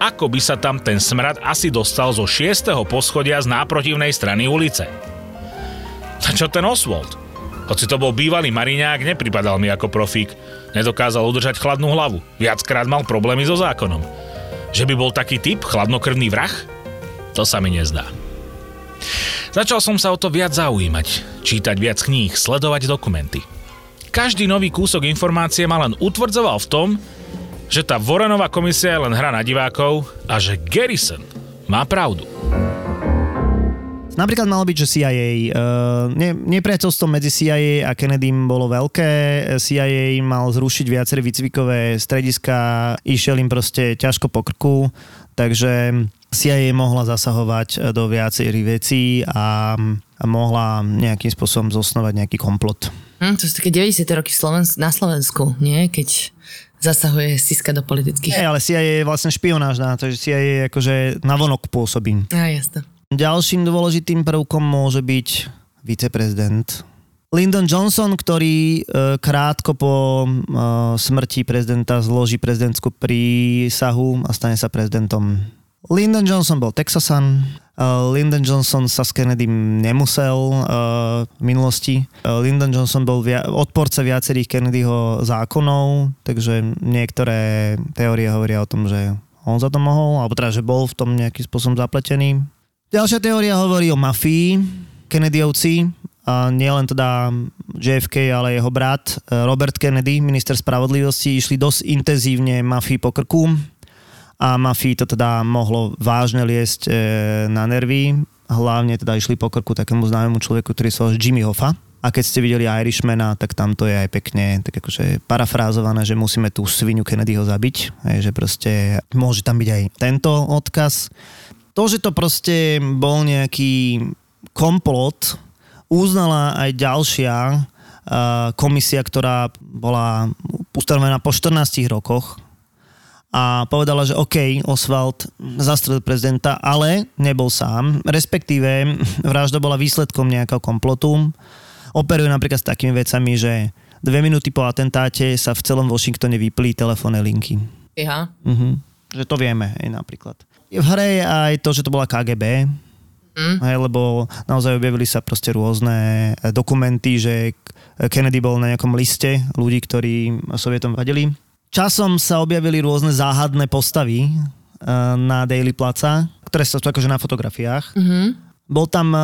Ako by sa tam ten smrad asi dostal zo 6. poschodia z náprotivnej strany ulice. A čo ten Oswald? Hoci to bol bývalý mariňák, nepripadal mi ako profík. Nedokázal udržať chladnú hlavu. Viackrát mal problémy so zákonom. Že by bol taký typ chladnokrvný vrah? To sa mi nezdá. Začal som sa o to viac zaujímať, čítať viac kníh, sledovať dokumenty. Každý nový kúsok informácie ma len utvrdzoval v tom, že tá Warrenova komisia je len hra na divákov a že Garrison má pravdu. Napríklad malo byť, že CIA. Nepriateľstvo medzi CIA a Kennedym bolo veľké. CIA mal zrušiť viaceré výcvikové strediska, išiel im proste ťažko po krku, takže CIA mohla zasahovať do viacerých vecí a mohla nejakým spôsobom zosnovať nejaký komplot. To sú také 90. roky na Slovensku, nie? Keď zasahuje SISka do politických. Nie, ale CIA je vlastne špionážna, takže CIA je akože navonok pôsobí. Á, jasne. Ďalším dôležitým prvkom môže byť viceprezident Lyndon Johnson, ktorý krátko po smrti prezidenta zloží prezidentskú prísahu a stane sa prezidentom Lyndon Johnson bol Texasan, Lyndon Johnson sa s Kennedym nemusel v minulosti. Lyndon Johnson bol odporca viacerých Kennedyho zákonov, takže niektoré teórie hovoria o tom, že on za to mohol, alebo teda, že bol v tom nejakým spôsobom zapletený. Ďalšia teória hovorí o mafii, Kennedyovci, a nielen teda JFK, ale jeho brat Robert Kennedy, minister spravodlivosti, išli dosť intenzívne mafii po krku. A mafii to teda mohlo vážne liesť na nervy. Hlavne teda išli po krku takému známemu človeku, ktorý sa volá Jimmy Hoffa. A keď ste videli Irishmana, tak tam to je aj pekne tak akože parafrázované, že musíme tú svinu Kennedyho zabiť. Hej, že proste môže tam byť aj tento odkaz. To, že to proste bol nejaký komplot, uznala aj ďalšia komisia, ktorá bola ustanovená po 14 rokoch. A povedala, že OK, Oswald zastrelil prezidenta, ale nebol sám. Respektíve vražda bola výsledkom nejakého komplotu. Operujú napríklad s takými vecami, že 2 minúty po atentáte sa v celom Washingtone vyplí telefónne linky. Iha. Mhm. Že to vieme, hej, napríklad. V hre je aj to, že to bola KGB, hej, lebo naozaj objavili sa proste rôzne dokumenty, že Kennedy bol na nejakom liste ľudí, ktorí Sovietom vadili. Časom sa objavili rôzne záhadné postavy na Dealey Plaza, ktoré sú akože na fotografiách. Mm-hmm. Bol tam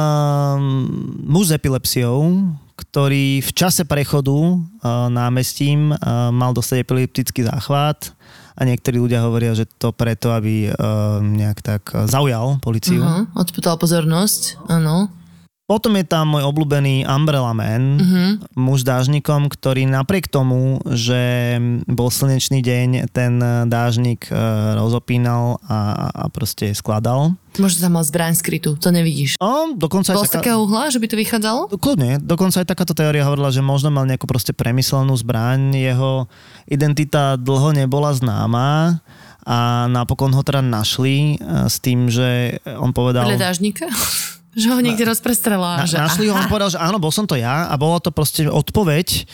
muž s epilepsiou, ktorý v čase prechodu námestím mal dostať epileptický záchvat a niektorí ľudia hovoria, že to preto, aby nejak tak zaujal políciu. Uh-huh. Odputal pozornosť, áno. Potom je tam môj obľúbený Umbrella Man, muž s dážnikom, ktorý napriek tomu, že bol slnečný deň, ten dážnik rozopínal a proste skladal. Možno tam mal zbraň skrytú, to nevidíš. Dokonca bol z takého uhla, že by to vychádzalo? Kľudne, dokonca aj takáto teória hovorila, že možno mal nejakú proste premyslenú zbraň, jeho identita dlho nebola známa. A napokon ho teda našli s tým, že on povedal... Podľa dážnika? Že ho niekde rozprestrela. Našli ho, on povedal, že áno, bol som to ja a bola to proste odpoveď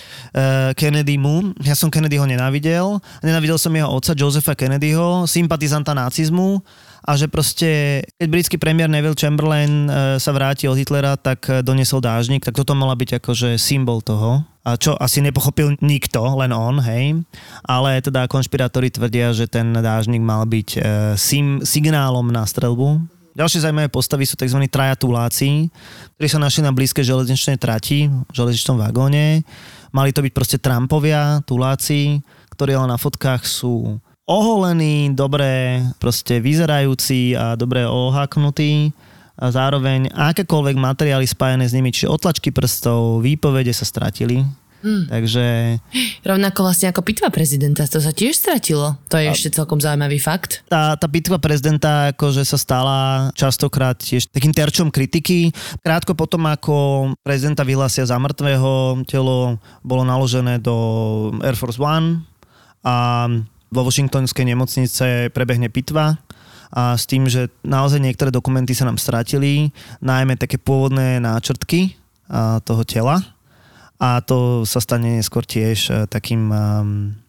Kennedymu. Ja som Kennedyho nenávidel. Nenávidel som jeho otca, Josepha Kennedyho, sympatizanta nácizmu a že proste, keď britský premiér Neville Chamberlain sa vráti od Hitlera, tak doniesol dážnik, tak toto mala byť akože symbol toho. A čo asi nepochopil nikto, len on, hej. Ale teda konšpirátori tvrdia, že ten dážnik mal byť signálom na streľbu. Ďalšie zaujímavé postavy sú tzv. Trajatuláci, ktorí sa našli na blízkej železničnej trati, v železničnom vagóne. Mali to byť proste Trumpovia, tuláci, ktorí ale na fotkách sú oholení, dobre proste vyzerajúci a dobre oháknutí. A zároveň akékoľvek materiály spájené s nimi, či otlačky prstov, výpovede sa stratili. Takže... Rovnako vlastne ako pitva prezidenta, to sa tiež stratilo. To je ešte celkom zaujímavý fakt. Tá pitva prezidenta akože sa stala častokrát tiež takým terčom kritiky. Krátko potom, ako prezidenta vyhlásia za mŕtvého, telo bolo naložené do Air Force One a vo Washingtonskej nemocnice prebehne pitva. A s tým, že naozaj niektoré dokumenty sa nám stratili, najmä také pôvodné náčrtky toho tela. A to sa stane skôr tiež takým,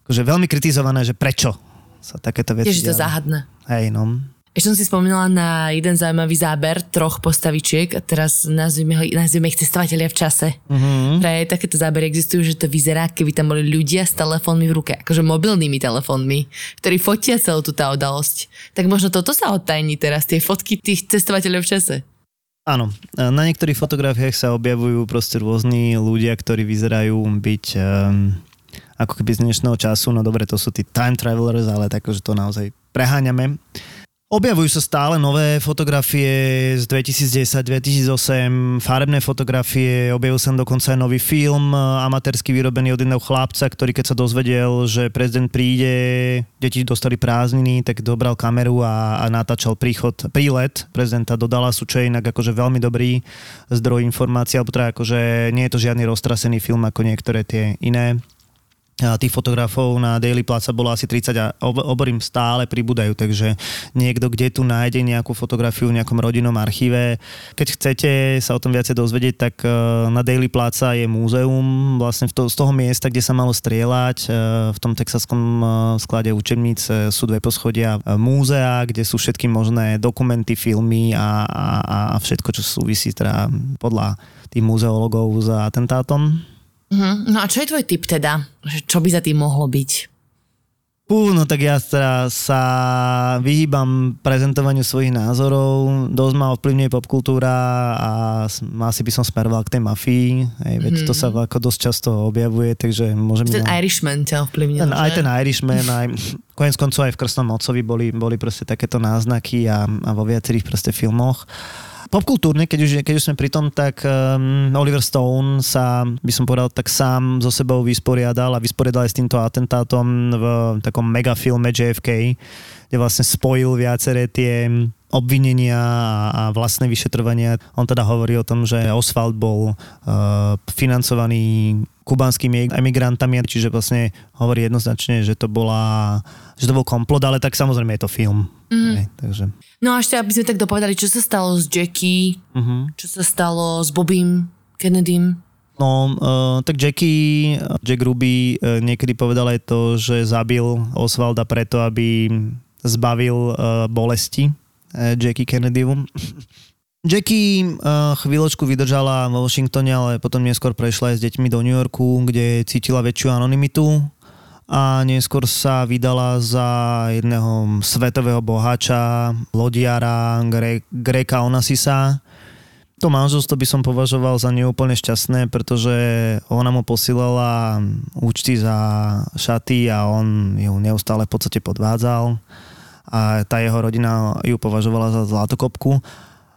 akože veľmi kritizované, že prečo sa takéto veci... Tiež je to záhadné. Hej, no. Ešte som si spomínala na jeden zaujímavý záber 3 postavičiek a teraz nazvime ich cestovatelia v čase. Mm-hmm. Pre takéto zábery existujú, že to vyzerá, keby tam boli ľudia s telefónmi v ruke, akože mobilnými telefónmi, ktorí fotia celú tú tá udalosť. Tak možno toto sa odtajní teraz, tie fotky tých cestovateľov v čase. Áno, na niektorých fotografiách sa objavujú proste rôzni ľudia, ktorí vyzerajú byť ako keby z dnešného času, no dobre, to sú tí time travelers, ale takže to naozaj preháňame. Objavujú sa stále nové fotografie z 2010-2008, farebné fotografie, objavil sa dokonca aj nový film, amatérsky vyrobený od jedného chlapca, ktorý keď sa dozvedel, že prezident príde, deti dostali prázdniny, tak dobral kameru a natáčal prílet prezidenta do Dallasu, čo je inak akože veľmi dobrý zdroj informácií, alebo teda akože nie je to žiadny roztrasený film ako niektoré tie iné. tých fotografov na Dealey Plaza bolo asi 30 a oborím stále pribúdajú, takže niekto kde tu nájde nejakú fotografiu v nejakom rodinnom archíve. Keď chcete sa o tom viacej dozvedieť, tak na Dealey Plaza je múzeum vlastne z toho miesta, kde sa malo strieľať. V tom texaskom sklade učebníc sú dve poschodia múzea, kde sú všetky možné dokumenty, filmy a všetko, čo súvisí teda podľa tých muzeologov s atentátom. No a čo je tvoj tip teda? Čo by za tým mohlo byť? No tak ja teda sa vyhýbam prezentovaniu svojich názorov. Dosť ma ovplyvňuje popkultúra a asi by som smeroval k tej mafii. Hej, veď to sa ako dosť často objavuje, takže môžem... Ten Irishman ťa ovplyvňuje. Aj ten Irishman, aj... Koniec koncov aj v Krstnom otcovi boli proste takéto náznaky a vo viacerých proste filmoch. Popkultúrne, keď už sme pri tom, tak Oliver Stone sa, by som povedal, tak sám so sebou vysporiadal aj s týmto atentátom v takom megafilme JFK, kde vlastne spojil viaceré tie obvinenia a vlastné vyšetrovania. On teda hovorí o tom, že Oswald bol financovaný kubanskými emigrantami, čiže vlastne hovorí jednoznačne, že to bol komplot, ale tak samozrejme je to film. Ne, takže... No a ešte, aby sme tak dopovedali, čo sa stalo s Jackie, čo sa stalo s Bobbym Kennedym. No, tak Jackie, Jack Ruby niekedy povedal aj to, že zabil Oswalda preto, aby zbavil bolesti Jackie Kennedyvu. Jackie chvíľočku vydržala vo Washingtone, ale potom neskôr prešla aj s deťmi do New Yorku, kde cítila väčšiu anonymitu a neskôr sa vydala za jedného svetového boháča, lodiara Greka Onassisa. To manželstvo by som považoval za neúplne šťastné, pretože ona mu posílala účty za šaty a on ju neustále v podstate podvádzal a tá jeho rodina ju považovala za zlatokopku.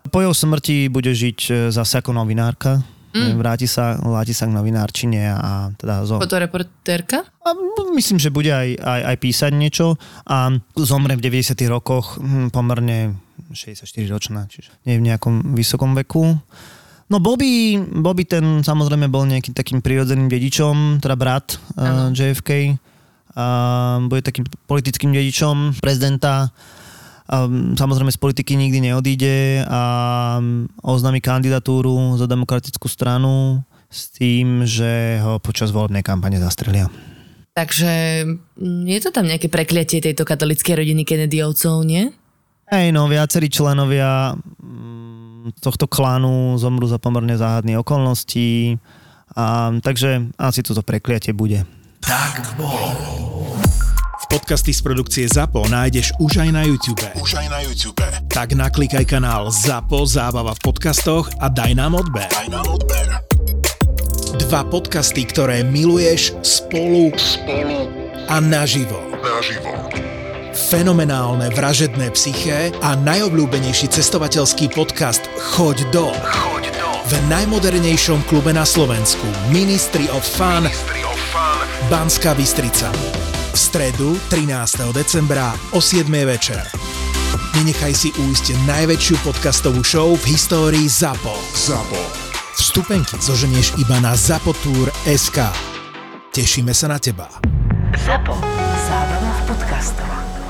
Po jeho smrti bude žiť zase ako novinárka. Vráti sa k novinárčine a teda... Fotoreportérka? Myslím, že bude aj písať niečo a zomre v 90. rokoch, pomerne 64-ročná, čiže nie v nejakom vysokom veku. No Bobby ten samozrejme bol nejakým takým prirodzeným dedičom, teda brat JFK. Bude takým politickým dedičom prezidenta. Samozrejme z politiky nikdy neodíde a oznámi kandidatúru za demokratickú stranu s tým, že ho počas volebnej kampane zastrelia. Takže je to tam nejaké prekliatie tejto katolíckej rodiny Kennedyovcov, nie? Hej, no viacerí členovia tohto klanu zomru za pomerne záhadné okolnosti, takže asi toto prekliatie bude. Tak bolo. Podcasty z produkcie ZAPO nájdeš už aj na YouTube. Tak naklikaj kanál ZAPO Zábava v podcastoch a daj nám odber. 2 podcasty, ktoré miluješ spolu a naživo. Fenomenálne vražedné psyché a najobľúbenejší cestovateľský podcast Choď do. V najmodernejšom klube na Slovensku Ministry of Fun Banská Bystrica. V stredu 13. decembra o 7. večer. Nenechaj si uísť najväčšiu podcastovú show v histórii ZAPO. Vstupenky zoženieš iba na zapotour.sk. Tešíme sa na teba. ZAPO. Zábava v podcastoch.